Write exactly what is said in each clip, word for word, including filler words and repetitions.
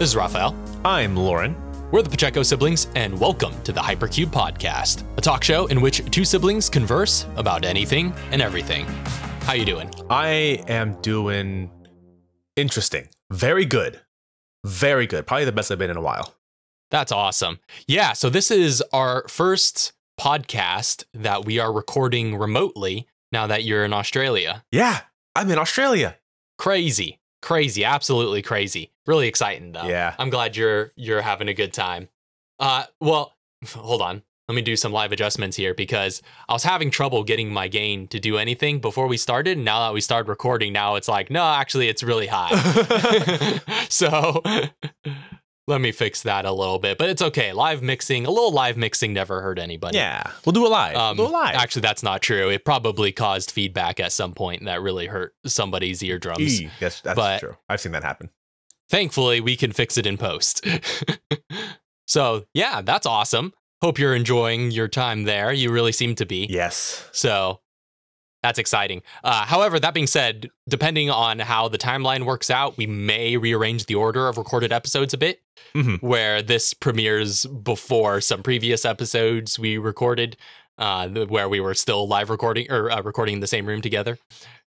This is Raphael. I'm Loryn. We're the Pacheco siblings, and welcome to the Hypercube podcast, a talk show in which two siblings converse about anything and everything. How you doing? I am doing interesting. Very good. Very good. Probably the best I've been in a while. That's awesome. Yeah, so this is our first podcast that we are recording remotely now that you're in Australia. Yeah, I'm in Australia. Crazy. Crazy, absolutely crazy. Really exciting though. Yeah. I'm glad you're you're having a good time. Uh, well, hold on. Let me do some live adjustments here because I was having trouble getting my gain to do anything before we started. And now that we started recording, now it's like, no, actually it's really high. So let me fix that a little bit, but it's okay. Live mixing, a little live mixing never hurt anybody. Yeah, we'll do a live. Um, we'll do a live. Actually, that's not true. It probably caused feedback at some point that really hurt somebody's eardrums. E, yes, that's but true. I've seen that happen. Thankfully, we can fix it in post. So, yeah, that's awesome. Hope you're enjoying your time there. You really seem to be. Yes. So that's exciting. Uh, however, that being said, depending on how the timeline works out, we may rearrange the order of recorded episodes a bit, mm-hmm. where this premieres before some previous episodes we recorded, uh, where we were still live recording or uh, recording in the same room together.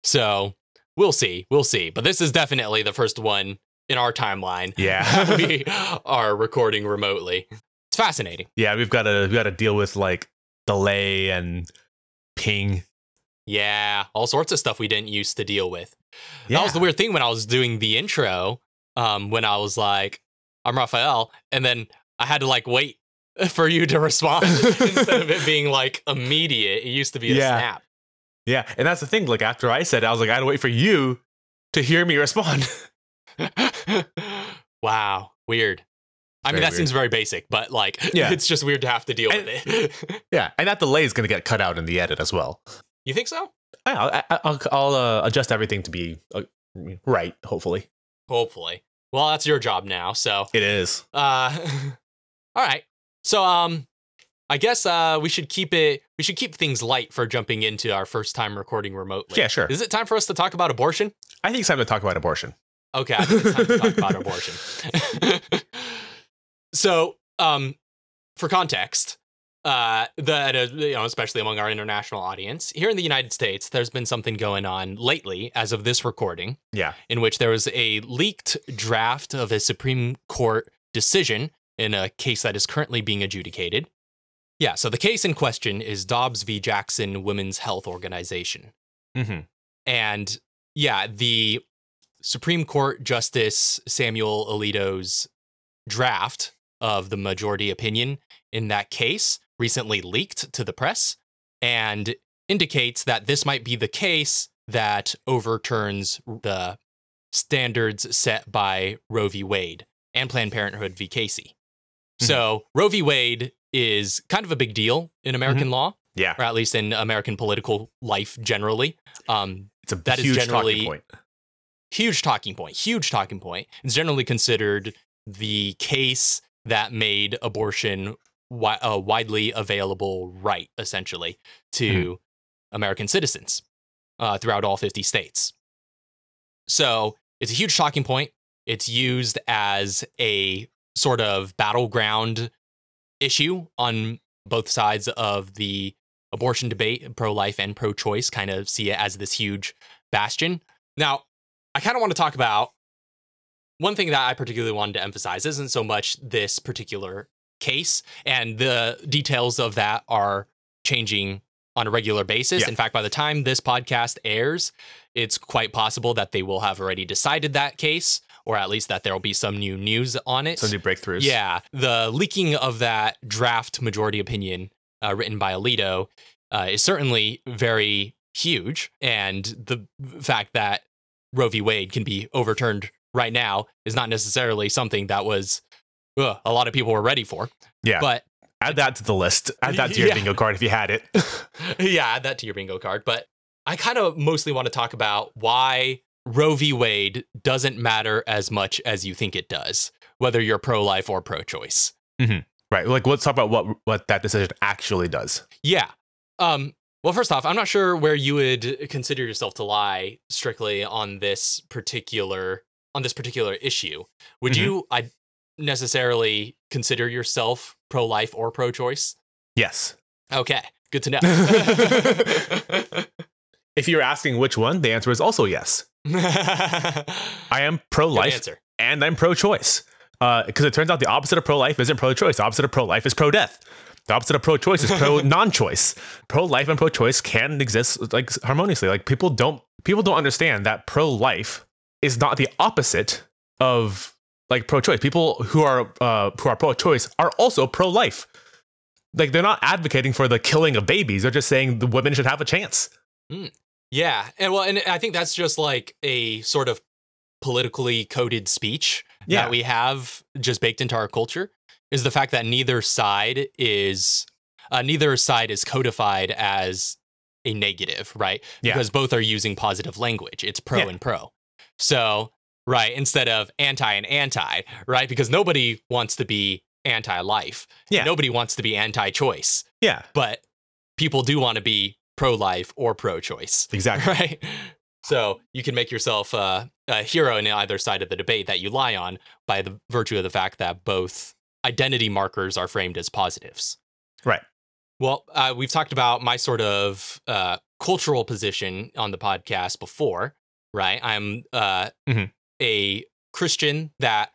So we'll see. We'll see. But this is definitely the first one in our timeline. Yeah, we are recording remotely. It's fascinating. Yeah, we've got to we've got to deal with like delay and ping. Yeah, all sorts of stuff we didn't used to deal with. Yeah. That was the weird thing when I was doing the intro, um, when I was like, I'm Raphael, and then I had to like wait for you to respond instead of it being like immediate. It used to be a yeah. snap. Yeah, and that's the thing. Like after I said it, I was like, I had to wait for you to hear me respond. Wow, weird. I very mean, that weird. Seems very basic, but like, yeah. It's just weird to have to deal and, with it. Yeah, and that delay is going to get cut out in the edit as well. You think so? I'll, I'll, I'll uh, adjust everything to be uh, right, hopefully. Hopefully. Well, that's your job now, so. It is. Uh, all right. So, um, I guess uh, we should keep it. We should keep things light for jumping into our first time recording remotely. Yeah, sure. Is it time for us to talk about abortion? I think it's time to talk about abortion. Okay, I think it's time to talk about abortion. So, um, for context. Uh, the you know, especially among our international audience here in the United States, there's been something going on lately, as of this recording, yeah, in which there was a leaked draft of a Supreme Court decision in a case that is currently being adjudicated. Yeah, so the case in question is Dobbs v. Jackson Women's Health Organization, mm-hmm. and yeah, the Supreme Court Justice Samuel Alito's draft of the majority opinion in that case recently leaked to the press and indicates that this might be the case that overturns the standards set by Roe v. Wade and Planned Parenthood v. Casey. Mm-hmm. So Roe v. Wade is kind of a big deal in American mm-hmm. law, yeah, or at least in American political life generally. Um, it's a that huge is generally talking point. Huge talking point. Huge talking point. It's generally considered the case that made abortion Wi- a widely available right, essentially, to mm-hmm. American citizens uh, throughout all fifty states. So it's a huge talking point. It's used as a sort of battleground issue on both sides of the abortion debate, pro-life and pro-choice, kind of see it as this huge bastion. Now, I kind of want to talk about one thing that I particularly wanted to emphasize isn't so much this particular case, and the details of that are changing on a regular basis. Yeah. In fact, by the time this podcast airs, it's quite possible that they will have already decided that case, or at least that there will be some new news on it. Some new breakthroughs. Yeah. The leaking of that draft majority opinion uh, written by Alito uh, is certainly very huge, and the fact that Roe v. Wade can be overturned right now is not necessarily something that was ugh, a lot of people were ready for. Yeah. But add that to the list. Add that to your yeah. bingo card if you had it. Yeah, add that to your bingo card. But I kind of mostly want to talk about why Roe v. Wade doesn't matter as much as you think it does, whether you're pro-life or pro-choice. Mm-hmm. Right. Like, let's talk about what what that decision actually does. Yeah. Um, well, first off, I'm not sure where you would consider yourself to lie strictly on this particular on this particular issue. Would mm-hmm. you I necessarily consider yourself pro-life or pro-choice? Yes. Okay, good to know. If you're asking which one, the answer is also yes. I am pro-life and I'm pro-choice. Because uh, it turns out the opposite of pro-life isn't pro-choice. The opposite of pro-life is pro-death. The opposite of pro-choice is pro-non-choice. Pro-life and pro-choice can exist like harmoniously. Like people don't people don't understand that pro-life is not the opposite of like pro-choice. People who are uh, who are pro-choice are also pro-life. Like they're not advocating for the killing of babies. They're just saying the women should have a chance. Mm. Yeah, and well, and I think that's just like a sort of politically coded speech yeah. that we have just baked into our culture, is the fact that neither side is uh, neither side is codified as a negative, right? Yeah. Because both are using positive language. It's pro yeah. and pro. So, right, instead of anti and anti, right? Because nobody wants to be anti-life. Yeah. Nobody wants to be anti-choice. Yeah. But people do want to be pro-life or pro-choice. Exactly. Right? So you can make yourself uh, a hero in either side of the debate that you lie on by the virtue of the fact that both identity markers are framed as positives. Right. Well, uh, we've talked about my sort of uh, cultural position on the podcast before, right? I'm uh, mm-hmm. a Christian that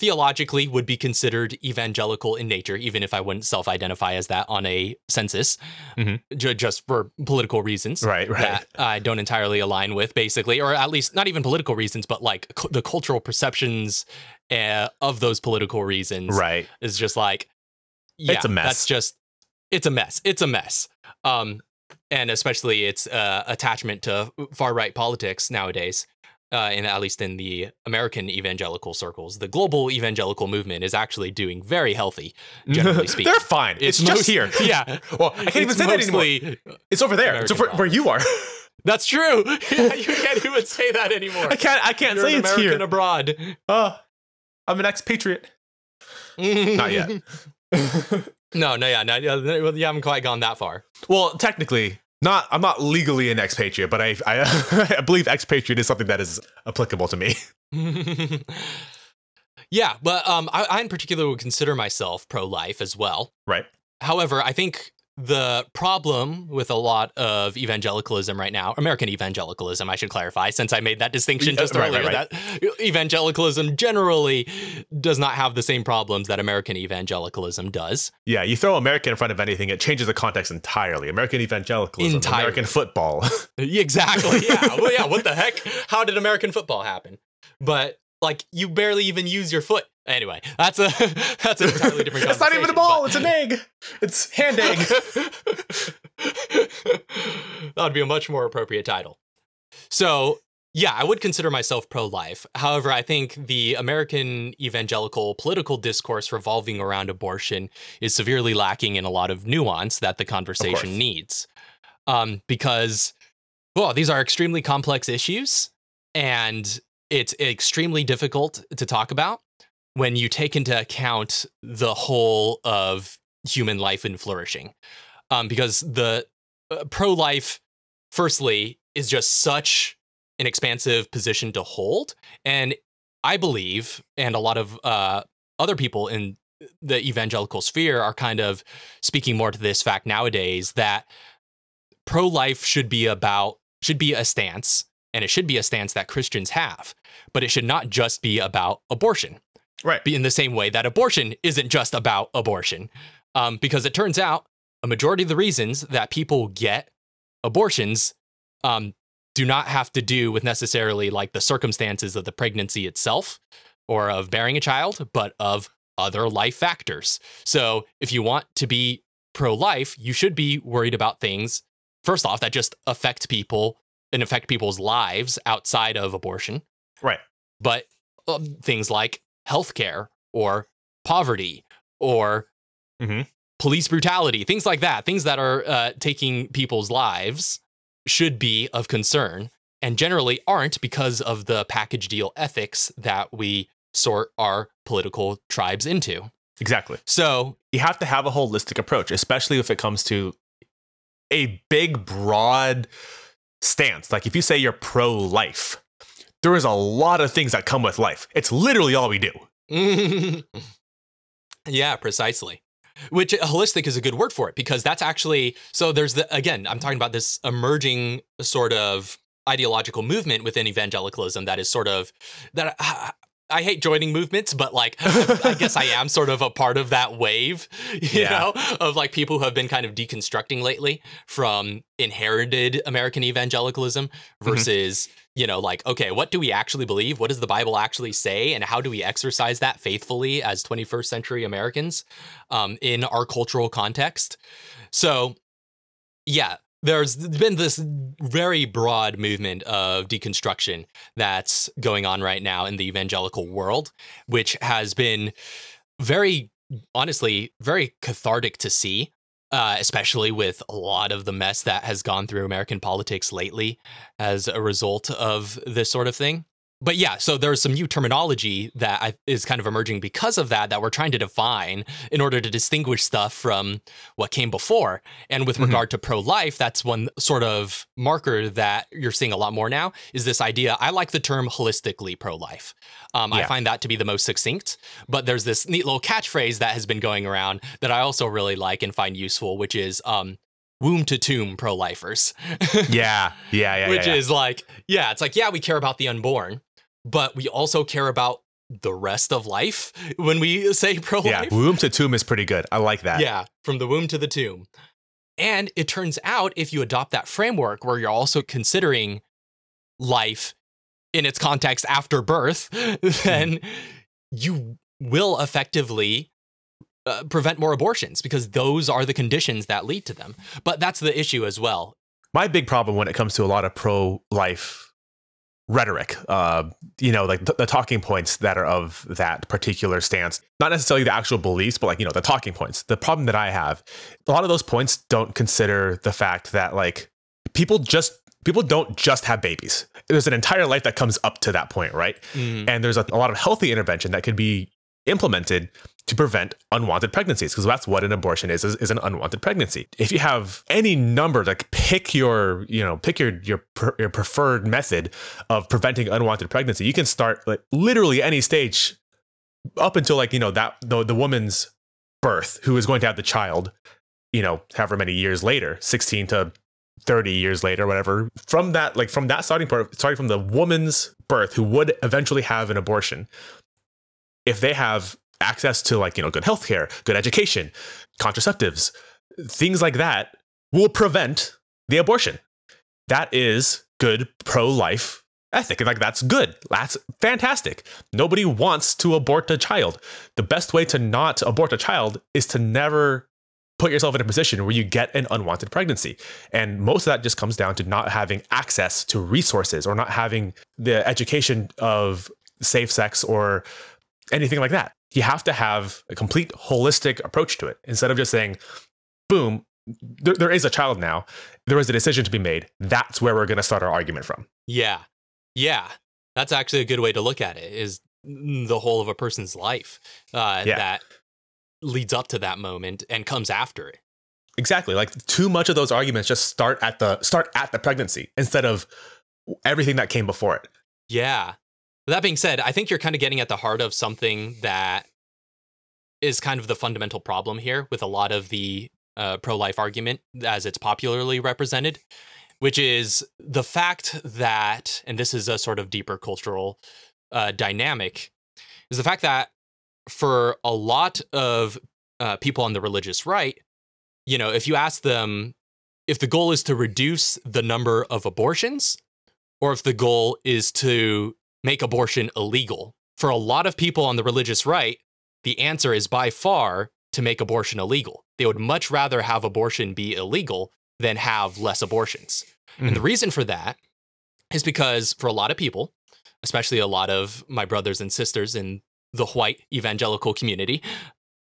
theologically would be considered evangelical in nature, even if I wouldn't self-identify as that on a census, mm-hmm. j- just for political reasons. Right, right. That I don't entirely align with, basically, or at least not even political reasons, but like cu- the cultural perceptions uh, of those political reasons. Right. Is just like, yeah, it's a mess. That's just, it's a mess. It's a mess. Um, and especially its uh, attachment to far-right politics nowadays. Uh, in at least in the American evangelical circles, the global evangelical movement is actually doing very healthy, generally speaking. They're fine. It's, it's most, just here. Yeah. Well, I can't even say that anymore. It's over there. It's over where you are. That's true. Yeah, you can't even say that anymore. I can't. I can't You're say an it's American here. Abroad. Uh, I'm an expatriate. Not yet. no, no, yeah, no, yeah, you haven't quite gone that far. Well, technically. Not, I'm not legally an expatriate, but I, I, I believe expatriate is something that is applicable to me. Yeah, but um, I, I in particular would consider myself pro-life as well. Right. However, I think the problem with a lot of evangelicalism right now, American evangelicalism, I should clarify, since I made that distinction just right, earlier, right, right. that evangelicalism generally does not have the same problems that American evangelicalism does. Yeah, you throw American in front of anything, it changes the context entirely. American evangelicalism, entirely. American football. Exactly, yeah. Well, yeah, what the heck? How did American football happen? But, like, you barely even use your foot. Anyway, that's a that's an entirely different conversation. It's not even a ball, it's an egg. It's hand egg. That would be a much more appropriate title. So, yeah, I would consider myself pro-life. However, I think the American evangelical political discourse revolving around abortion is severely lacking in a lot of nuance that the conversation needs. Um, because, well, these are extremely complex issues, and it's extremely difficult to talk about when you take into account the whole of human life and flourishing, um, because the uh, pro-life, firstly, is just such an expansive position to hold. And I believe, and a lot of uh, other people in the evangelical sphere are kind of speaking more to this fact nowadays, that pro-life should be about, should be a stance, and it should be a stance that Christians have, but it should not just be about abortion. Right. In the same way that abortion isn't just about abortion, um, because it turns out a majority of the reasons that people get abortions um, do not have to do with necessarily like the circumstances of the pregnancy itself or of bearing a child, but of other life factors. So if you want to be pro-life, you should be worried about things, first off, that just affect people and affect people's lives outside of abortion. Right. But uh, things like healthcare or poverty or mm-hmm. police brutality, things like that, things that are uh, taking people's lives should be of concern and generally aren't, because of the package deal ethics that we sort our political tribes into. Exactly. So you have to have a holistic approach, especially if it comes to a big, broad stance. Like if you say you're pro-life, there is a lot of things that come with life. It's literally all we do. Yeah, precisely. Which holistic is a good word for it, because that's actually, so there's the, again, I'm talking about this emerging sort of ideological movement within evangelicalism that is sort of, that I, I hate joining movements, but like, I guess I am sort of a part of that wave, you yeah. know, of like people who have been kind of deconstructing lately from inherited American evangelicalism versus, mm-hmm. you know, like, okay, what do we actually believe? What does the Bible actually say? And how do we exercise that faithfully as twenty-first century Americans um, in our cultural context? So, yeah. There's been this very broad movement of deconstruction that's going on right now in the evangelical world, which has been very, honestly, very cathartic to see, uh, especially with a lot of the mess that has gone through American politics lately as a result of this sort of thing. But yeah, so there's some new terminology that is kind of emerging because of that, that we're trying to define in order to distinguish stuff from what came before. And with mm-hmm. regard to pro-life, that's one sort of marker that you're seeing a lot more now is this idea. I like the term holistically pro-life. Um, yeah. I find that to be the most succinct, but there's this neat little catchphrase that has been going around that I also really like and find useful, which is um, womb to tomb pro-lifers. yeah, yeah, yeah. Which yeah, yeah. is like, yeah, it's like, yeah, we care about the unborn, but we also care about the rest of life when we say pro-life. Yeah, womb to tomb is pretty good. I like that. Yeah, from the womb to the tomb. And it turns out if you adopt that framework where you're also considering life in its context after birth, then mm. you will effectively uh, prevent more abortions because those are the conditions that lead to them. But that's the issue as well. My big problem when it comes to a lot of pro-life rhetoric, uh, you know, like th- the talking points that are of that particular stance, not necessarily the actual beliefs, but like, you know, the talking points. The problem that I have, a lot of those points don't consider the fact that like people just people don't just have babies. There's an entire life that comes up to that point, right? Mm. And there's a, a lot of healthy intervention that could be implemented to prevent unwanted pregnancies, because that's what an abortion is, is, is an unwanted pregnancy. If you have any number, like pick your, you know, pick your your, per, your preferred method of preventing unwanted pregnancy, you can start like literally any stage up until like, you know, that the, the woman's birth, who is going to have the child, you know, however many years later, sixteen to thirty years later, whatever. From that, like from that starting part, starting from the woman's birth, who would eventually have an abortion, if they have access to like, you know, good healthcare, good education, contraceptives, things like that, will prevent the abortion. That is good pro-life ethic. And like, that's good. That's fantastic. Nobody wants to abort a child. The best way to not abort a child is to never put yourself in a position where you get an unwanted pregnancy. And most of that just comes down to not having access to resources or not having the education of safe sex or anything like that. You have to have a complete holistic approach to it instead of just saying, boom, there, there is a child now. There is a decision to be made. That's where we're going to start our argument from. Yeah. Yeah. That's actually a good way to look at it, is the whole of a person's life uh, yeah. that leads up to that moment and comes after it. Exactly. Like too much of those arguments just start at the start at the pregnancy instead of everything that came before it. Yeah. That being said, I think you're kind of getting at the heart of something that is kind of the fundamental problem here with a lot of the uh, pro-life argument as it's popularly represented, which is the fact that, and this is a sort of deeper cultural uh, dynamic, is the fact that for a lot of uh, people on the religious right, you know, if you ask them if the goal is to reduce the number of abortions or if the goal is to make abortion illegal. For a lot of people on the religious right, the answer is by far to make abortion illegal. They would much rather have abortion be illegal than have less abortions. Mm-hmm. And the reason for that is because for a lot of people, especially a lot of my brothers and sisters in the white evangelical community,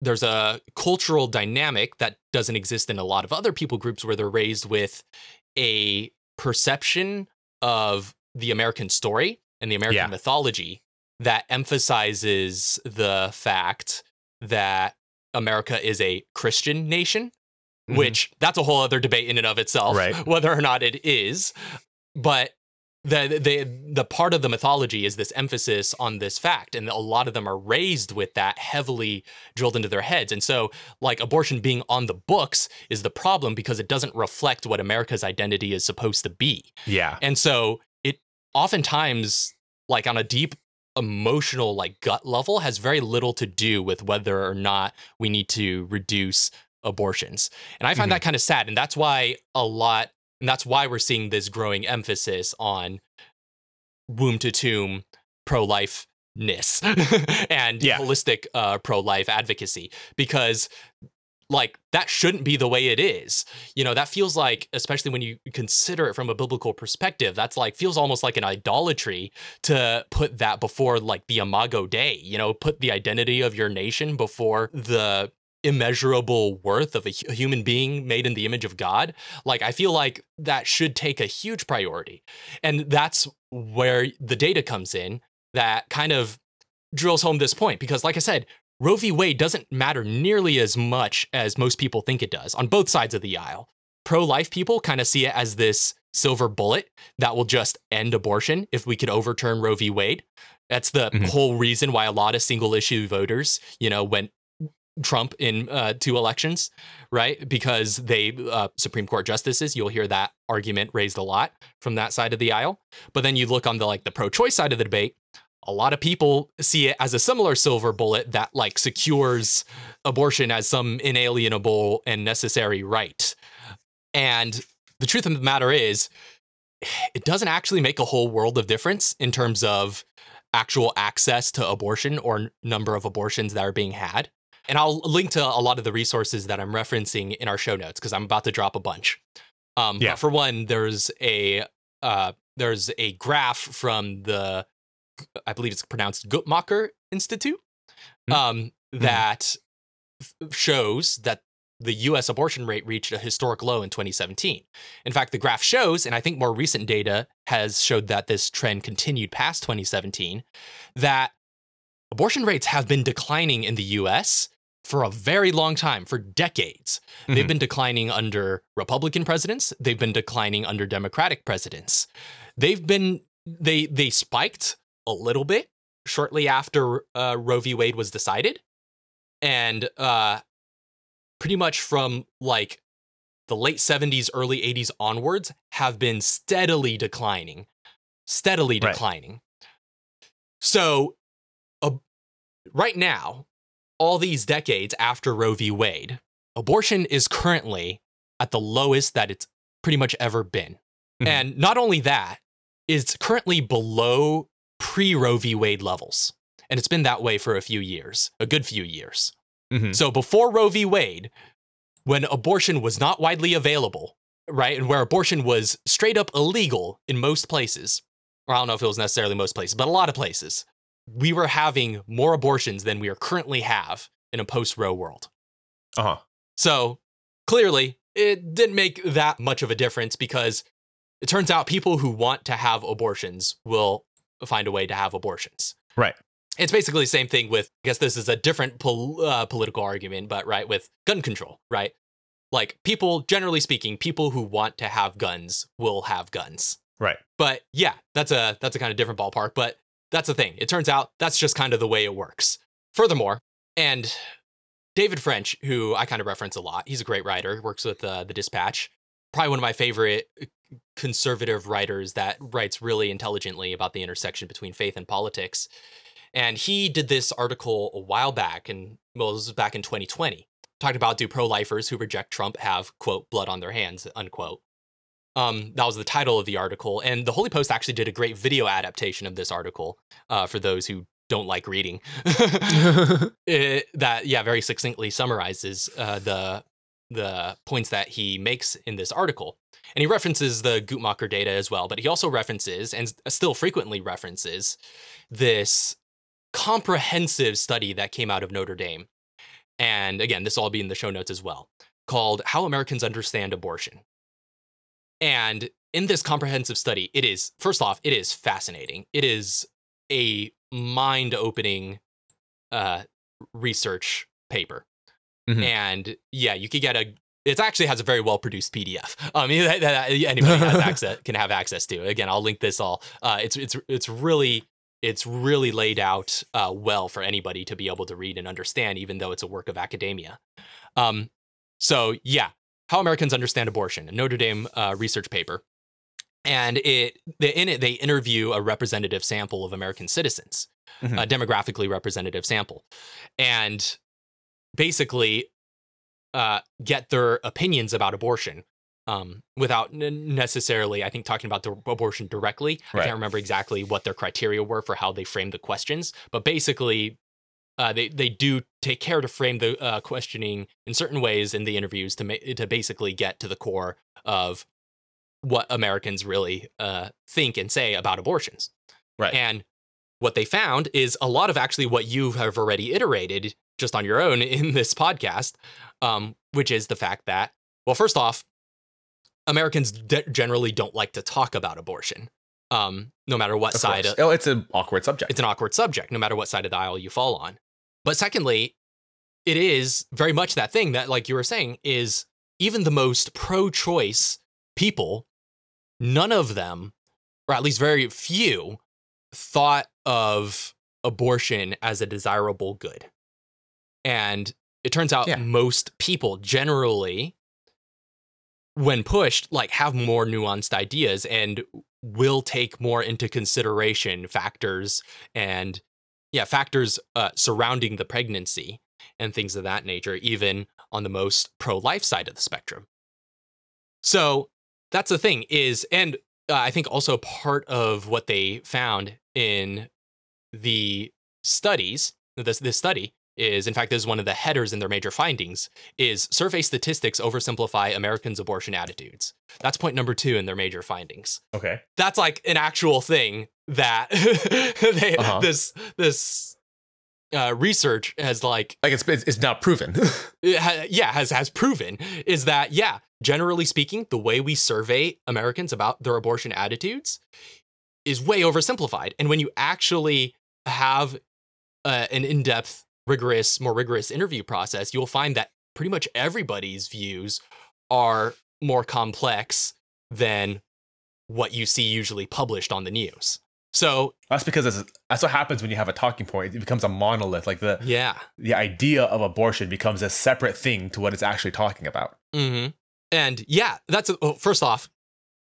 there's a cultural dynamic that doesn't exist in a lot of other people groups where they're raised with a perception of the American story and the American yeah. mythology that emphasizes the fact that America is a Christian nation, mm-hmm. which that's a whole other debate in and of itself, right. whether or not it is. But The, the, the part of the mythology is this emphasis on this fact, and a lot of them are raised with that heavily drilled into their heads. And so, like, abortion being on the books is the problem because it doesn't reflect what America's identity is supposed to be. Yeah. And so it oftentimes, like, on a deep emotional, like, gut level, has very little to do with whether or not we need to reduce abortions. And I find mm-hmm. that kind of sad, and that's why a lot And that's why we're seeing this growing emphasis on womb-to-tomb pro-life-ness and yeah. holistic uh, pro-life advocacy, because, like, that shouldn't be the way it is. You know, that feels like, especially when you consider it from a biblical perspective, that's like, feels almost like an idolatry to put that before, like, the Imago Dei, you know, put the identity of your nation before the immeasurable worth of a human being made in the image of God. Like, I feel like that should take a huge priority. And that's where the data comes in that kind of drills home this point. Because, like I said, Roe v. Wade doesn't matter nearly as much as most people think it does on both sides of the aisle. Pro-life people kind of see it as this silver bullet that will just end abortion if we could overturn Roe v. Wade. That's the mm-hmm. whole reason why a lot of single-issue voters, you know, went Trump in uh, two elections, right? Because they, uh, Supreme Court justices, you'll hear that argument raised a lot from that side of the aisle. But then you look on the, like, the pro-choice side of the debate, a lot of people see it as a similar silver bullet that, like, secures abortion as some inalienable and necessary right. And the truth of the matter is, it doesn't actually make a whole world of difference in terms of actual access to abortion or n- number of abortions that are being had. And I'll link to a lot of the resources that I'm referencing in our show notes because I'm about to drop a bunch. Um, yeah. But for one, there's a uh, there's a graph from the, I believe it's pronounced Guttmacher Institute, um, mm. that mm. F- shows that the U S abortion rate reached a historic low in twenty seventeen. In fact, the graph shows, and I think more recent data has showed that this trend continued past twenty seventeen, that abortion rates have been declining in the U S for a very long time, for decades. Mm-hmm. They've been declining under Republican presidents. They've been declining under Democratic presidents. They've been, they they spiked a little bit shortly after uh, Roe v. Wade was decided. And uh, pretty much from, like, the late seventies, early eighties onwards have been steadily declining, steadily declining. Right. So, right now, all these decades after Roe v. Wade, abortion is currently at the lowest that it's pretty much ever been. Mm-hmm. And not only that, it's currently below pre-Roe v. Wade levels. And it's been that way for a few years, a good few years. Mm-hmm. So before Roe v. Wade, when abortion was not widely available, right, and where abortion was straight up illegal in most places, or I don't know if it was necessarily most places, but a lot of places, we were having more abortions than we are currently have in a post-Roe world. Uh-huh. So clearly it didn't make that much of a difference because it turns out people who want to have abortions will find a way to have abortions. Right. It's basically the same thing with, I guess this is a different pol- uh, political argument, but right, with gun control, right? Like, people, generally speaking, people who want to have guns will have guns. Right. But yeah, that's a, that's a kind of different ballpark, but that's the thing. It turns out that's just kind of the way it works. Furthermore, and David French, who I kind of reference a lot, he's a great writer, works with uh, The Dispatch, probably one of my favorite conservative writers that writes really intelligently about the intersection between faith and politics. And he did this article a while back, and well, it was back in twenty twenty, talked about do pro-lifers who reject Trump have, quote, blood on their hands, unquote. Um, that was the title of the article, and the Holy Post actually did a great video adaptation of this article uh, for those who don't like reading. it, that, yeah, very succinctly summarizes uh, the the points that he makes in this article. And he references the Guttmacher data as well, but he also references, and still frequently references, this comprehensive study that came out of Notre Dame. And again, this will all be in the show notes as well, called How Americans Understand Abortion. And in this comprehensive study, it is, first off, it is fascinating. It is a mind-opening uh, research paper. Mm-hmm. And yeah, you could get a It actually has a very well-produced P D F. Um, that, that anybody has access can have access to. Again, I'll link this all. Uh, it's it's it's really it's really laid out uh, well for anybody to be able to read and understand, even though it's a work of academia. Um, so yeah, How Americans Understand Abortion, a Notre Dame uh, research paper, and it they, in it they interview a representative sample of American citizens, mm-hmm. a demographically representative sample, and basically. Uh, get their opinions about abortion um, without n- necessarily, I think, talking about the abortion directly. Right. I can't remember exactly what their criteria were for how they framed the questions, but basically uh, they, they do take care to frame the uh, questioning in certain ways in the interviews to, ma- to basically get to the core of what Americans really uh, think and say about abortions. Right. And what they found is a lot of actually what you have already iterated just on your own in this podcast, um, which is the fact that, well, first off, Americans de- generally don't like to talk about abortion, um, no matter what of side. Of, oh, it's an awkward subject. It's an awkward subject, no matter what side of the aisle you fall on. But secondly, it is very much that thing that, like you were saying, is even the most pro-choice people, none of them, or at least very few, thought of abortion as a desirable good. And it turns out yeah. most people generally, when pushed, like have more nuanced ideas and will take more into consideration factors and yeah, factors uh, surrounding the pregnancy and things of that nature, even on the most pro-life side of the spectrum. So that's the thing is, and uh, I think also part of what they found in the studies, this this study, is, in fact, this is one of the headers in their major findings, is survey statistics oversimplify Americans' abortion attitudes. That's point number two in their major findings. Okay. That's like an actual thing that they, uh-huh. this this uh, research has like... Like it's it's not proven. it ha- yeah, has, has proven is that, yeah, generally speaking, the way we survey Americans about their abortion attitudes is way oversimplified. And when you actually have uh, an in-depth rigorous, more rigorous interview process, you'll find that pretty much everybody's views are more complex than what you see usually published on the news. So that's because it's, that's what happens when you have a talking point. It becomes a monolith. Like the yeah, the idea of abortion becomes a separate thing to what it's actually talking about. Mm-hmm. And yeah, that's oh, first off,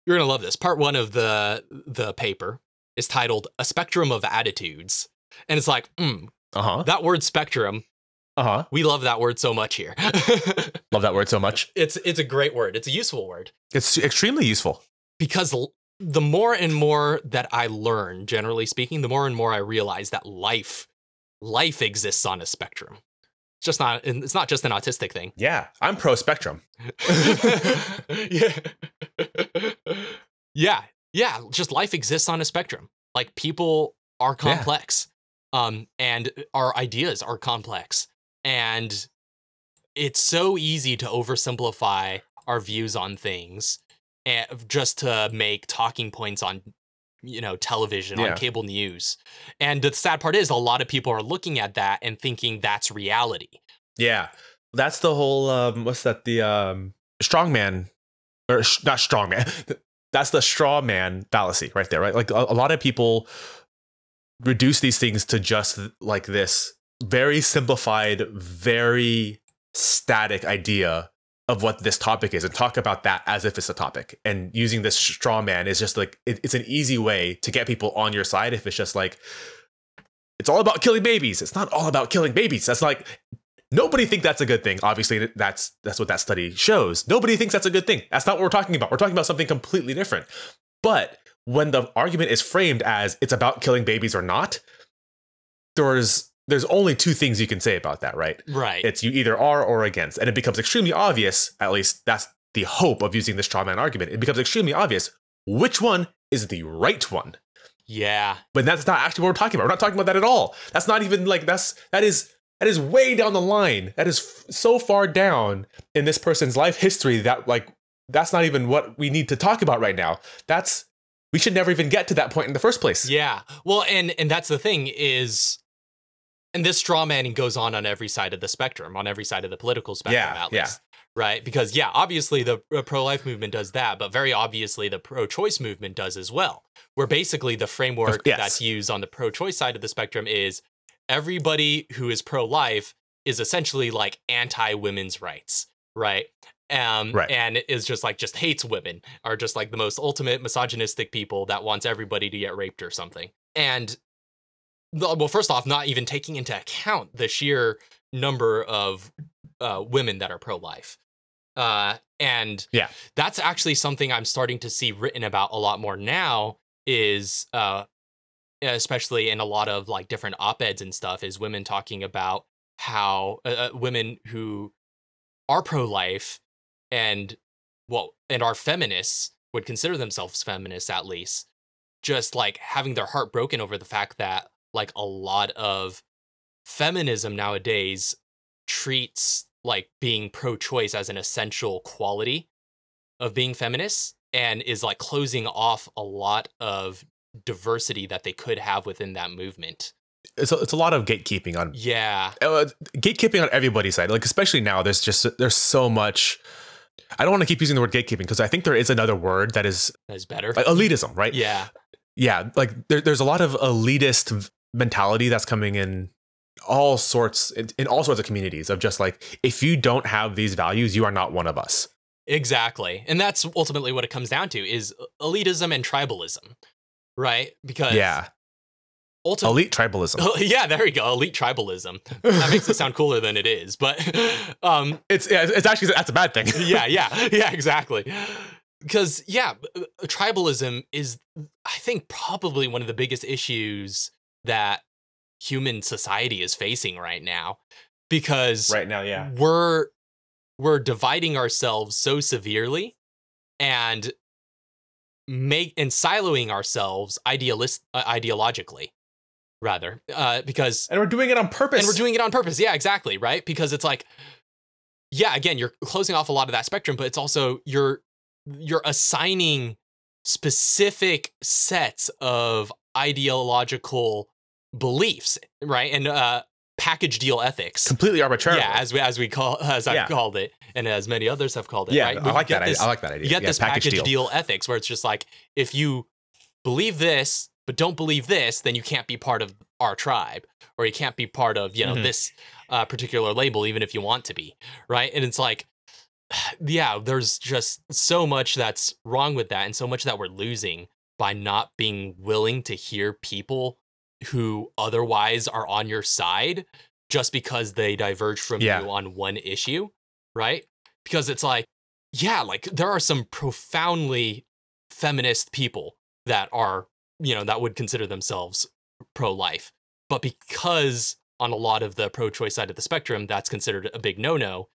you're gonna love this. Part one of the the paper is titled "A Spectrum of Attitudes," and it's like. Mm, Uh-huh. That word spectrum. Uh-huh. We love that word so much here. Love that word so much. It's it's a great word. It's a useful word. It's extremely useful. Because l- the more and more that I learn, generally speaking, the more and more I realize that life life exists on a spectrum. It's just not it's not just an autistic thing. Yeah. I'm pro spectrum. yeah. yeah. Yeah, just life exists on a spectrum. Like people are complex. Yeah. Um, and our ideas are complex, and it's so easy to oversimplify our views on things and just to make talking points on, you know, television, yeah. on cable news. And the sad part is a lot of people are looking at that and thinking that's reality. Yeah. That's the whole, um, what's that? The, um, strongman or sh- not strongman. That's the straw man fallacy right there, right? Like a, a lot of people reduce these things to just like this very simplified, very static idea of what this topic is and talk about that as if it's a topic. And using this straw man is just like, it, it's an easy way to get people on your side if it's just like, it's all about killing babies. It's not all about killing babies. That's like, nobody thinks that's a good thing. Obviously, that's that's what that study shows. Nobody thinks that's a good thing. That's not what we're talking about. We're talking about something completely different. But when the argument is framed as it's about killing babies or not, there's there's only two things you can say about that, right? Right. It's you either are or against. And it becomes extremely obvious, at least that's the hope of using this straw man argument. It becomes extremely obvious which one is the right one. Yeah. But that's not actually what we're talking about. We're not talking about that at all. That's not even like that's that is that is way down the line. That is f- so far down in this person's life history that like that's not even what we need to talk about right now. That's We should never even get to that point in the first place. Yeah. Well, and and that's the thing is, and this straw man goes on on every side of the spectrum, on every side of the political spectrum, yeah, at least. right? Because, yeah, obviously the pro-life movement does that, but very obviously the pro-choice movement does as well, where basically the framework yes. that's used on the pro-choice side of the spectrum is everybody who is pro-life is essentially like anti-women's rights, right? Um, right. And is just like, just hates women, are just like the most ultimate misogynistic people that wants everybody to get raped or something. And, well, first off, not even taking into account the sheer number of uh, women that are pro-life. Uh, and yeah. that's actually something I'm starting to see written about a lot more now is, uh, especially in a lot of like different op-eds and stuff, is women talking about how uh, women who are pro-life and well and are feminists, would consider themselves feminists at least, just like having their heart broken over the fact that like a lot of feminism nowadays treats like being pro-choice as an essential quality of being feminists, and is like closing off a lot of diversity that they could have within that movement. It's a, it's a lot of gatekeeping on yeah uh, gatekeeping on everybody's side, like especially now there's just there's so much. I don't want to keep using the word gatekeeping because I think there is another word that is that is better, like elitism, right? Yeah, yeah. Like there, there's a lot of elitist mentality that's coming in all sorts in, in all sorts of communities of just like, if you don't have these values, you are not one of us. Exactly, and that's ultimately what it comes down to is elitism and tribalism, right? Because yeah. Ultim- elite tribalism. Oh, yeah, there you go. Elite tribalism. That makes it sound cooler than it is, but um, it's yeah, it's actually that's a bad thing. yeah, yeah, yeah, exactly. Because yeah, tribalism is, I think, probably one of the biggest issues that human society is facing right now. Because right now, yeah, we're we're dividing ourselves so severely, and make and siloing ourselves idealist uh, ideologically. Rather, uh, because and we're doing it on purpose. And we're doing it on purpose. Yeah, exactly. Right. Because it's like, yeah, again, you're closing off a lot of that spectrum, but it's also you're you're assigning specific sets of ideological beliefs. Right. And uh, package deal ethics. Completely arbitrarily. Yeah. As we as we call as I've yeah. called it, and as many others have called it. Yeah. Right? I like that. This, I like that idea. You get yeah, this package, package deal. deal ethics where it's just like, if you believe this, but don't believe this, then you can't be part of our tribe, or you can't be part of, you know, mm-hmm. this uh, particular label, even if you want to be, right? And it's like, yeah, there's just so much that's wrong with that, and so much that we're losing by not being willing to hear people who otherwise are on your side just because they diverge from yeah. you on one issue, right? Because it's like, yeah, like there are some profoundly feminist people that are, you know, that would consider themselves pro-life. But because on a lot of the pro-choice side of the spectrum, that's considered a big no-no,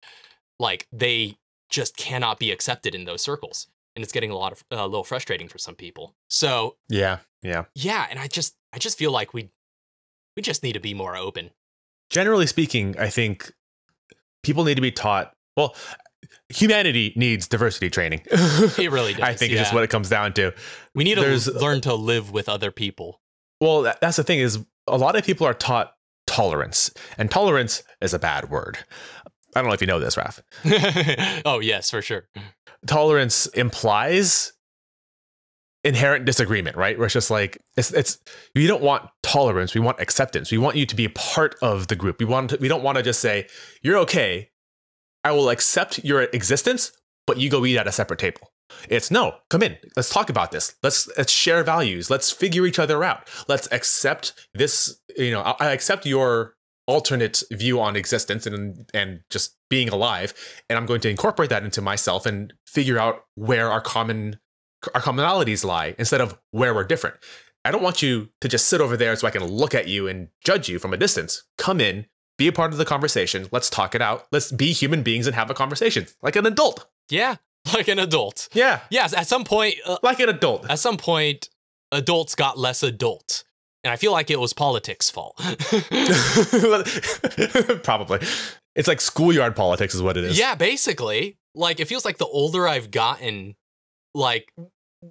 like they just cannot be accepted in those circles. And it's getting a lot of uh, a little frustrating for some people. So yeah, yeah, yeah. And I just, I just feel like we, we just need to be more open. Generally speaking, I think people need to be taught. Well, humanity needs diversity training. It really does. I think yeah. it's just what it comes down to. We need to There's, learn to live with other people. Well, that's the thing is a lot of people are taught tolerance, and tolerance is a bad word. I don't know if you know this, Raph. Oh, yes, for sure. Tolerance implies inherent disagreement, right? Where it's just like, it's, it's, we don't want tolerance. We want acceptance. We want you to be a part of the group. We want to, we don't want to just say, you're okay. I will accept your existence, but you go eat at a separate table. It's no, come in. Let's talk about this. Let's let's share values. Let's figure each other out. Let's accept this. You know, I accept your alternate view on existence and and just being alive. And I'm going to incorporate that into myself and figure out where our common our commonalities lie instead of where we're different. I don't want you to just sit over there so I can look at you and judge you from a distance. Come in. Be a part of the conversation. Let's talk it out. Let's be human beings and have a conversation like an adult. Yeah, like an adult. Yeah. Yes. At some point, uh, like an adult. At some point, adults got less adult, and I feel like it was politics' fault. Probably. It's like schoolyard politics is what it is. Yeah, basically. Like it feels like the older I've gotten, like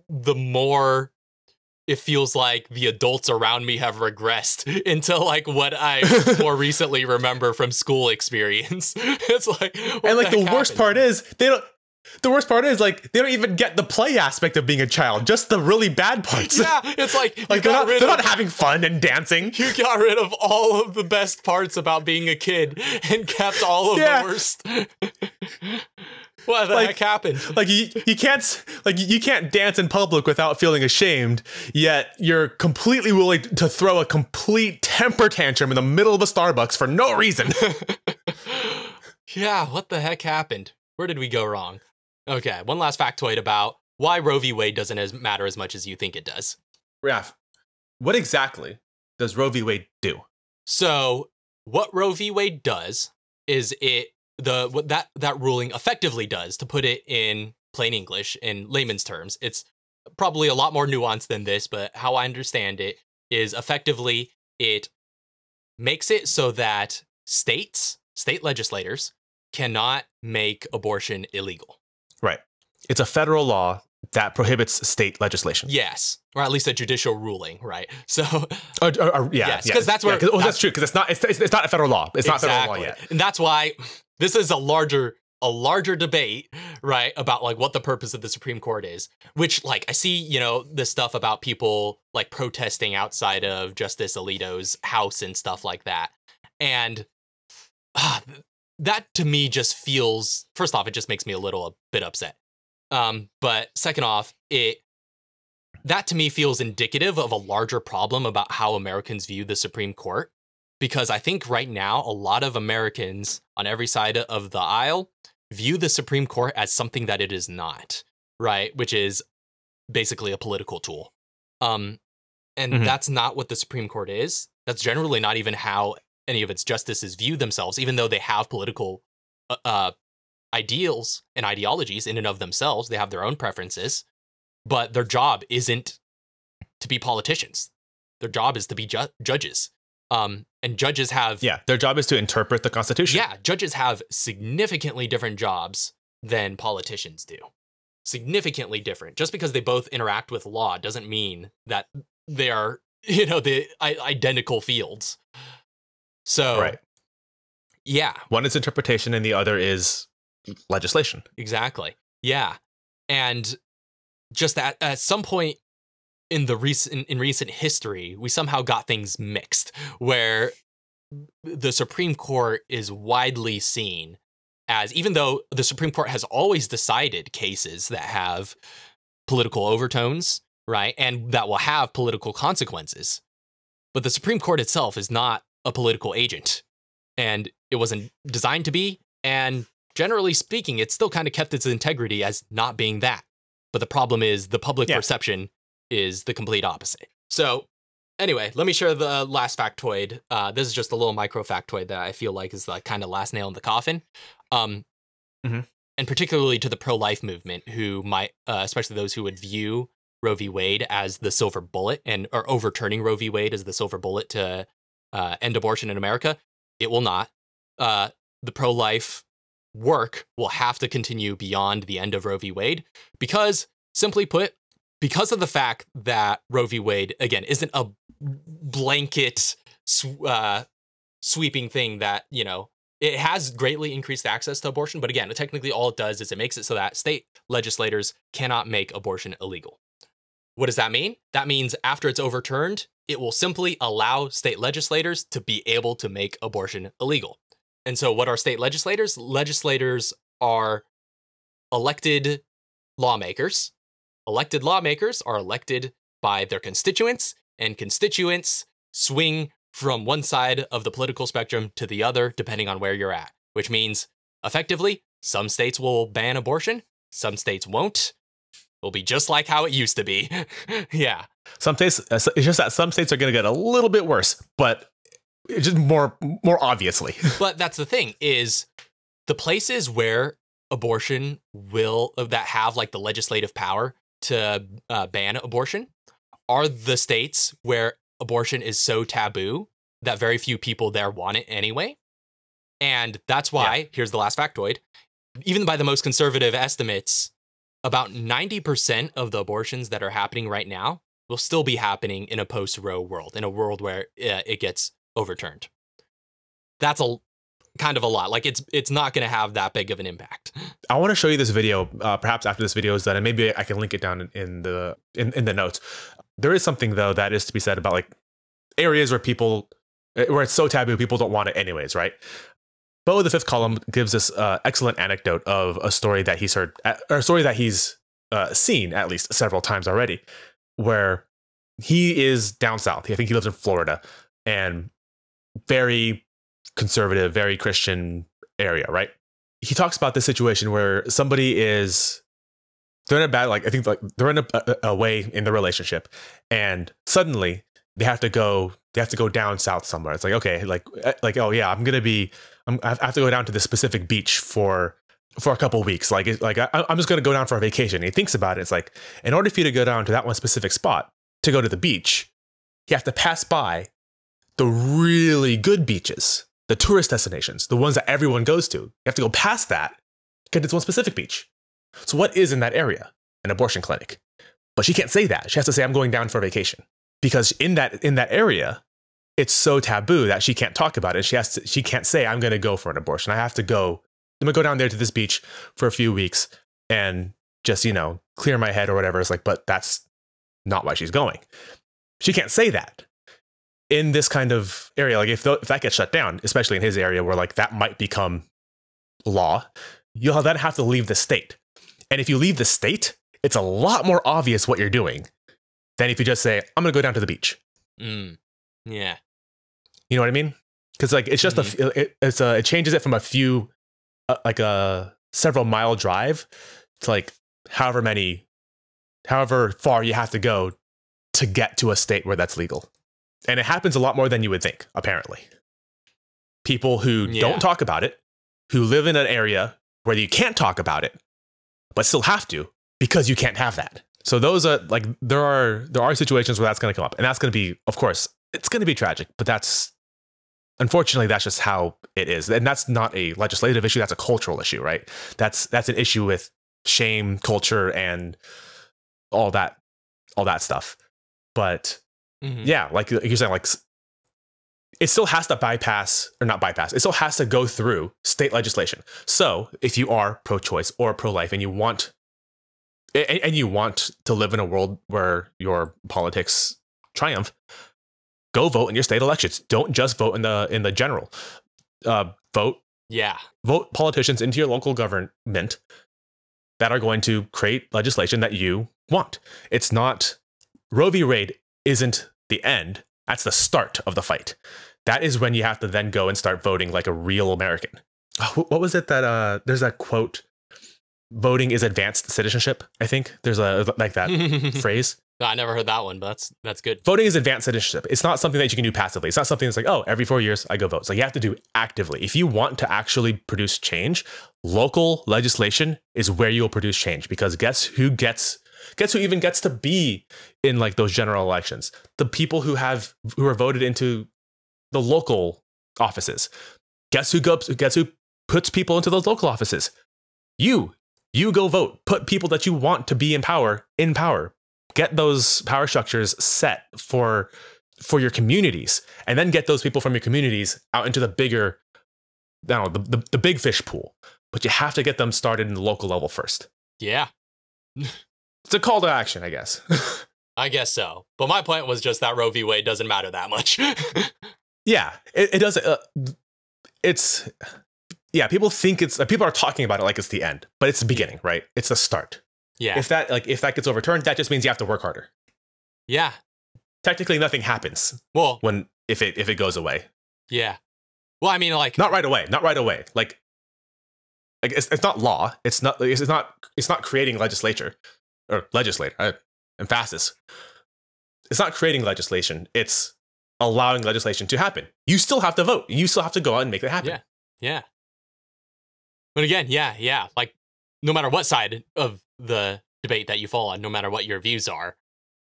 the more it feels like the adults around me have regressed into like what I more recently remember from school experience. It's like, and like the, the worst part is they don't. The worst part is like they don't even get the play aspect of being a child, just the really bad parts. Yeah, it's like like they're, not, they're of, not having fun and dancing. You got rid of all of the best parts about being a kid and kept all of yeah. the worst. What the like, heck happened? Like you, you can't like you can't dance in public without feeling ashamed. Yet you're completely willing to throw a complete temper tantrum in the middle of a Starbucks for no reason. Yeah, what the heck happened? Where did we go wrong? Okay, one last factoid about why Roe v. Wade doesn't as matter as much as you think it does. Raph, what exactly does Roe v. Wade do? So, what Roe v. Wade does is it the what that that ruling effectively does, to put it in plain English, in layman's terms. It's probably a lot more nuanced than this, but how I understand it is effectively it makes it so that states, state legislators, cannot make abortion illegal. Right. It's a federal law that prohibits state legislation. Yes. Or at least a judicial ruling, right? So uh, uh, yeah, yes, because yeah, that's where yeah, oh, that's, that's true because it's not it's, it's not a federal law. It's exactly. not federal law yet. And that's why this is a larger a larger debate, right, about like what the purpose of the Supreme Court is, which like I see, you know, this stuff about people like protesting outside of Justice Alito's house and stuff like that. And uh, that to me just feels, first off, it just makes me a little a bit upset. Um, but second off, it that to me feels indicative of a larger problem about how Americans view the Supreme Court, because I think right now a lot of Americans on every side of the aisle view the Supreme Court as something that it is not, right? Which is basically a political tool. Um, and mm-hmm. that's not what the Supreme Court is. That's generally not even how any of its justices view themselves, even though they have political uh, uh, ideals and ideologies in and of themselves. They have their own preferences, but their job isn't to be politicians. Their job is to be ju- judges. Um, and judges have... Yeah, their job is to interpret the Constitution. Yeah, judges have significantly different jobs than politicians do. Significantly different. Just because they both interact with law doesn't mean that they are, you know, the identical fields. So, right. yeah. One is interpretation and the other is legislation. Exactly. Yeah. And just at, at some point in the recent in recent history, we somehow got things mixed where the Supreme Court is widely seen as, even though the Supreme Court has always decided cases that have political overtones, right, and that will have political consequences, but the Supreme Court itself is not a political agent, and it wasn't designed to be, and generally speaking it still kind of kept its integrity as not being that. But the problem is the public yeah. perception is the complete opposite. So anyway, let me share the last factoid. Uh this is just a little micro factoid that I feel like is the kind of last nail in the coffin, um mm-hmm. and particularly to the pro-life movement, who might uh, especially those who would view Roe v. Wade as the silver bullet, and or overturning Roe v. Wade as the silver bullet to Uh, end abortion in America. It will not. Uh, the pro-life work will have to continue beyond the end of Roe v. Wade, because, simply put, because of the fact that Roe v. Wade, again, isn't a blanket sw- uh, sweeping thing that, you know, it has greatly increased access to abortion, but again, technically all it does is it makes it so that state legislators cannot make abortion illegal. What does that mean? That means after it's overturned, it will simply allow state legislators to be able to make abortion illegal. And so what are state legislators? Legislators are elected lawmakers. Elected lawmakers are elected by their constituents, and constituents swing from one side of the political spectrum to the other, depending on where you're at, which means effectively, some states will ban abortion, some states won't. Will be just like how it used to be. Yeah. Some states, it's just that some states are going to get a little bit worse, but it's just more, more obviously. But that's the thing, is the places where abortion will, that have like the legislative power to uh, ban abortion, are the states where abortion is so taboo that very few people there want it anyway. And that's why, yeah. here's the last factoid, even by the most conservative estimates, about ninety percent of the abortions that are happening right now will still be happening in a post-Roe world, in a world where uh, it gets overturned. That's a kind of a lot. Like, it's it's not going to have that big of an impact. I want to show you this video, uh, perhaps after this video is done, and maybe I can link it down in the in, in the notes. There is something, though, that is to be said about, like, areas where people, where it's so taboo, people don't want it anyways, right? Bo, the Fifth Column, gives this uh, excellent anecdote of a story that he's heard, or a story that he's uh, seen at least several times already, where he is down south. I think he lives in Florida, and very conservative, very Christian area, right? He talks about this situation where somebody is, they're in a bad, like, I think like they're in a, a, a way in the relationship, and suddenly they have to go, they have to go down south somewhere. It's like, okay, like, like, oh yeah, I'm going to be, I'm, I have to go down to this specific beach for, for a couple of weeks. Like, like I, I'm just going to go down for a vacation. And he thinks about it. It's like, in order for you to go down to that one specific spot to go to the beach, you have to pass by the really good beaches, the tourist destinations, the ones that everyone goes to. You have to go past that because it's one specific beach. So what is in that area? An abortion clinic. But she can't say that. She has to say, I'm going down for a vacation. Because in that in that area, it's so taboo that she can't talk about it. She has to, she can't say, I'm going to go for an abortion. I have to go. I'm going to go down there to this beach for a few weeks and just, you know, clear my head or whatever. It's like, but that's not why she's going. She can't say that in this kind of area. Like, if, the, if that gets shut down, especially in his area where, like, that might become law, you'll then have to leave the state. And if you leave the state, it's a lot more obvious what you're doing than if you just say, I'm going to go down to the beach. Mm. Yeah. You know what I mean? Because, like, it's just mm-hmm. a, it, it's a, it changes it from a few, uh, like a several mile drive to, like, however many, however far you have to go to get to a state where that's legal. And it happens a lot more than you would think, apparently. People who yeah. don't talk about it, who live in an area where you can't talk about it, but still have to because you can't have that. So those are like, there are, there are situations where that's going to come up, and that's going to be, of course, it's going to be tragic, but that's, unfortunately, that's just how it is. And that's not a legislative issue. That's a cultural issue, right? That's, that's an issue with shame, culture, and all that, all that stuff. But mm-hmm. yeah, like you're saying, like it still has to bypass or not bypass. It still has to go through state legislation. So if you are pro-choice or pro-life and you want And you want to live in a world where your politics triumph, go vote in your state elections. Don't just vote in the in the general. Uh, vote. Yeah. Vote politicians into your local government that are going to create legislation that you want. It's not Roe v. Wade isn't the end. That's the start of the fight. That is when you have to then go and start voting like a real American. What was it that uh, there's that quote? Voting is advanced citizenship. I think there's a like that phrase. I never heard that one, but that's that's good. Voting is advanced citizenship. It's not something that you can do passively. It's not something that's like, oh, every four years I go vote. So you have to do actively. If you want to actually produce change, local legislation is where you'll produce change, because guess who gets guess who even gets to be in like those general elections? The people who have who are voted into the local offices. Guess who goes guess who puts people into those local offices? You. You go vote, put people that you want to be in power in power, get those power structures set for for your communities, and then get those people from your communities out into the bigger, I don't know, the, the, the big fish pool. But you have to get them started in the local level first. Yeah. It's a call to action, I guess. I guess so. But my point was just that Roe v. Wade doesn't matter that much. yeah, it, it doesn't. Uh, it's... Yeah, people think it's like, people are talking about it like it's the end, but it's the beginning, right? It's the start. Yeah. If that like if that gets overturned, that just means you have to work harder. Yeah. Technically, nothing happens. Well, when if it if it goes away. Yeah. Well, I mean, like not right away, not right away. Like, like it's it's not law. It's not it's not it's not creating legislature or legislator. I, emphasis. It's not creating legislation. It's allowing legislation to happen. You still have to vote. You still have to go out and make it happen. Yeah. Yeah. But again, yeah, yeah, like no matter what side of the debate that you fall on, no matter what your views are,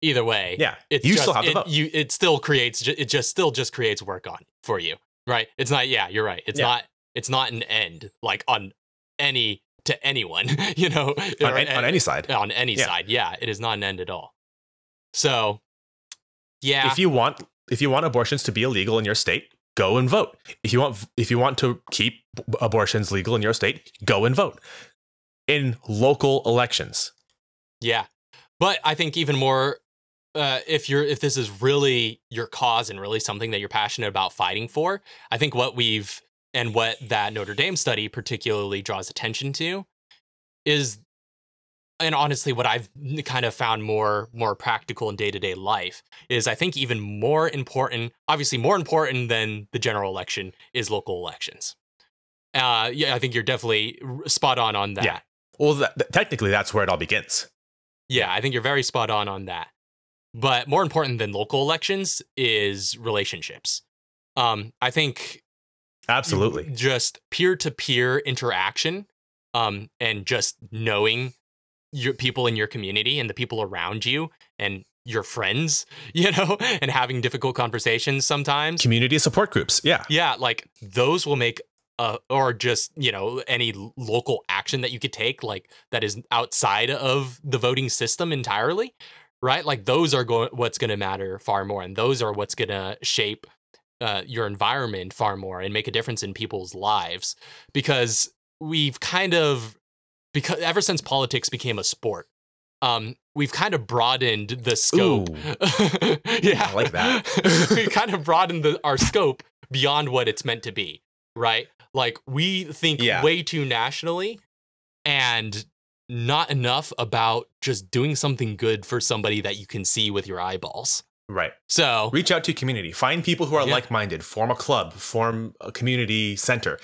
either way, yeah, it's you just, still have to it, vote. You, it still creates, it just still just creates work on for you, right? It's not, yeah, you're right. It's yeah. not, it's not an end like on any to anyone, you know, on, an, an, on any side, on any yeah. side, yeah, it is not an end at all. So Yeah. If you want, if you want abortions to be illegal in your state, go and vote. If you want, if you want to keep abortions legal in your state, go and vote in local elections. Yeah. But I think even more, uh, if you're, if this is really your cause and really something that you're passionate about fighting for, I think what we've, and what that Notre Dame study particularly draws attention to is, and honestly, what I've kind of found more, more practical in day-to-day life is, I think even more important, obviously more important than the general election, is local elections. Uh, yeah, I think you're definitely spot on on that. Yeah. Well, th- th- technically, that's where it all begins. Yeah, I think you're very spot on on that. But more important than local elections is relationships. Um, I think absolutely just peer-to-peer interaction, um, and just knowing your people in your community and the people around you and your friends, you know, and having difficult conversations sometimes. Community support groups. Yeah. Yeah. Like those will make, uh, or just, you know, any local action that you could take, like that is outside of the voting system entirely. Right. Like those are going, what's going to matter far more. And those are what's going to shape uh, your environment far more and make a difference in people's lives, because we've kind of, Because ever since politics became a sport, um, we've kind of broadened the scope. Yeah, I like that. We kind of broadened the, our scope beyond what it's meant to be, right? Like we think yeah. way too nationally and not enough about just doing something good for somebody that you can see with your eyeballs. Right. So reach out to community, find people who are yeah. like-minded, form a club, form a community center.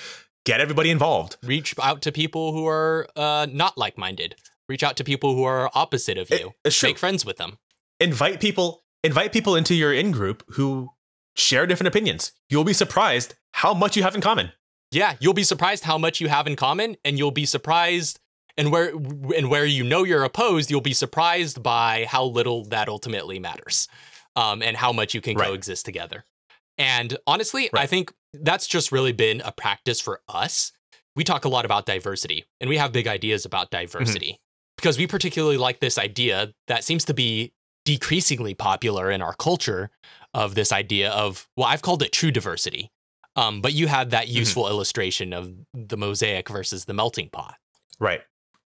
Get everybody involved. Reach out to people who are uh, not like-minded. Reach out to people who are opposite of you. It, Make friends with them. Invite people. Invite people into your in-group who share different opinions. You'll be surprised how much you have in common. Yeah, you'll be surprised how much you have in common, and you'll be surprised, and where and where you know you're opposed, you'll be surprised by how little that ultimately matters, um, and how much you can right. coexist together. And honestly, right. I think that's just really been a practice for us. We talk a lot about diversity, and we have big ideas about diversity mm-hmm. because we particularly like this idea that seems to be decreasingly popular in our culture, of this idea of, well, I've called it true diversity. Um, but you had that useful mm-hmm. illustration of the mosaic versus the melting pot. Right.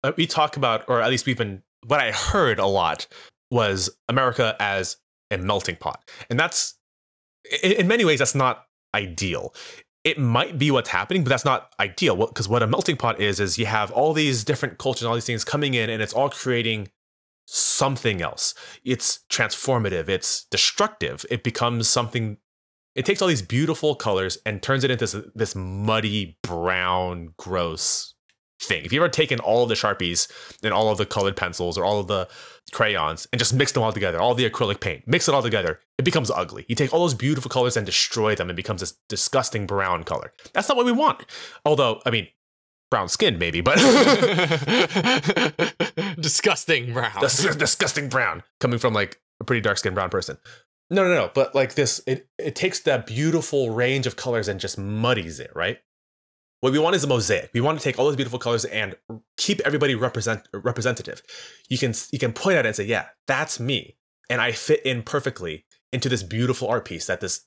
Uh, we talk about, or at least we've been, what I heard a lot was America as a melting pot. And that's, in, in many ways, that's not ideal. It might be what's happening, but that's not ideal, because what, what a melting pot is is you have all these different cultures and all these things coming in, and it's all creating something else. It's transformative, it's destructive, it becomes something. It takes all these beautiful colors and turns it into this, this muddy, brown, gross thing. If you ever taken all of the Sharpies and all of the colored pencils or all of the crayons and just mix them all together, all the acrylic paint, mix it all together, it becomes ugly. You take all those beautiful colors and destroy them, and becomes this disgusting brown color. That's not what we want. Although, I mean, brown skin maybe, but disgusting brown. Dis- disgusting brown coming from like a pretty dark skinned brown person. No, no, no. But like this, it it takes that beautiful range of colors and just muddies it, right? What we want is a mosaic. We want to take all those beautiful colors and keep everybody represent representative. You can you can point at it and say, yeah, that's me. And I fit in perfectly into this beautiful art piece that this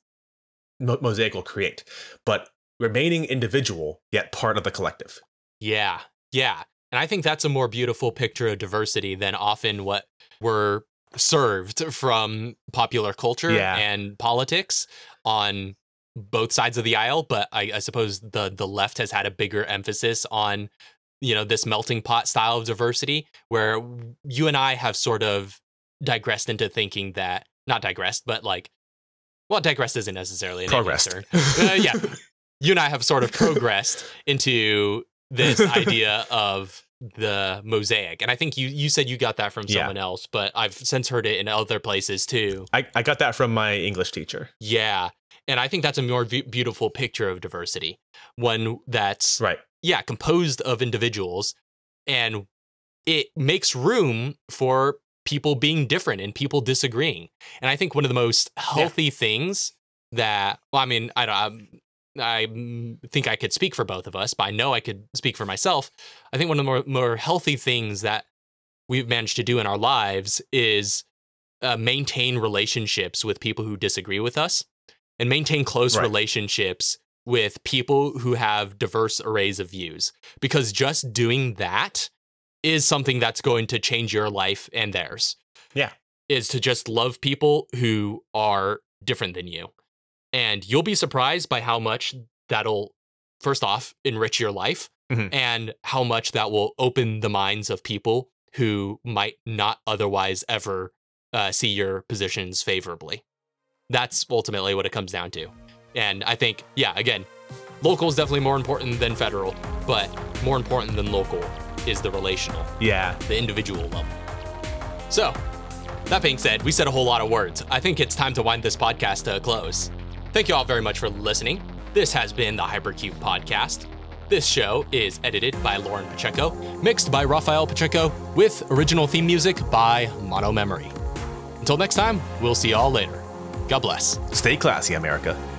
mo- mosaic will create. But remaining individual, yet part of the collective. Yeah, yeah. And I think that's a more beautiful picture of diversity than often what we're served from popular culture yeah. and politics on both sides of the aisle, but I, I suppose the the left has had a bigger emphasis on, you know, this melting pot style of diversity, where you and I have sort of digressed into thinking that, not digressed, but like, well, digressed isn't necessarily an answer. uh, yeah. You and I have sort of progressed into this idea of the mosaic. And I think you, you said you got that from someone yeah. else, but I've since heard it in other places too. I, I got that from my English teacher. Yeah. And I think that's a more v- beautiful picture of diversity, one that's right. yeah, composed of individuals, and it makes room for people being different and people disagreeing. And I think one of the most healthy yeah. things that, well, I mean, I don't, I, I think I could speak for both of us, but I know I could speak for myself. I think one of the more, more healthy things that we've managed to do in our lives is uh, maintain relationships with people who disagree with us and maintain close right. relationships with people who have diverse arrays of views, because just doing that is something that's going to change your life and theirs. Yeah. Is to just love people who are different than you. And you'll be surprised by how much that'll, first off, enrich your life, mm-hmm. and how much that will open the minds of people who might not otherwise ever uh, see your positions favorably. That's ultimately what it comes down to. And I think, yeah, again, local is definitely more important than federal, but more important than local is the relational. Yeah. The individual level. So, that being said, we said a whole lot of words. I think it's time to wind this podcast to a close. Thank you all very much for listening. This has been the Hypercube Podcast. This show is edited by Loryn Pacheco, mixed by Raphael Pacheco, with original theme music by Mono Memory. Until next time, we'll see y'all later. God bless. Stay classy, America.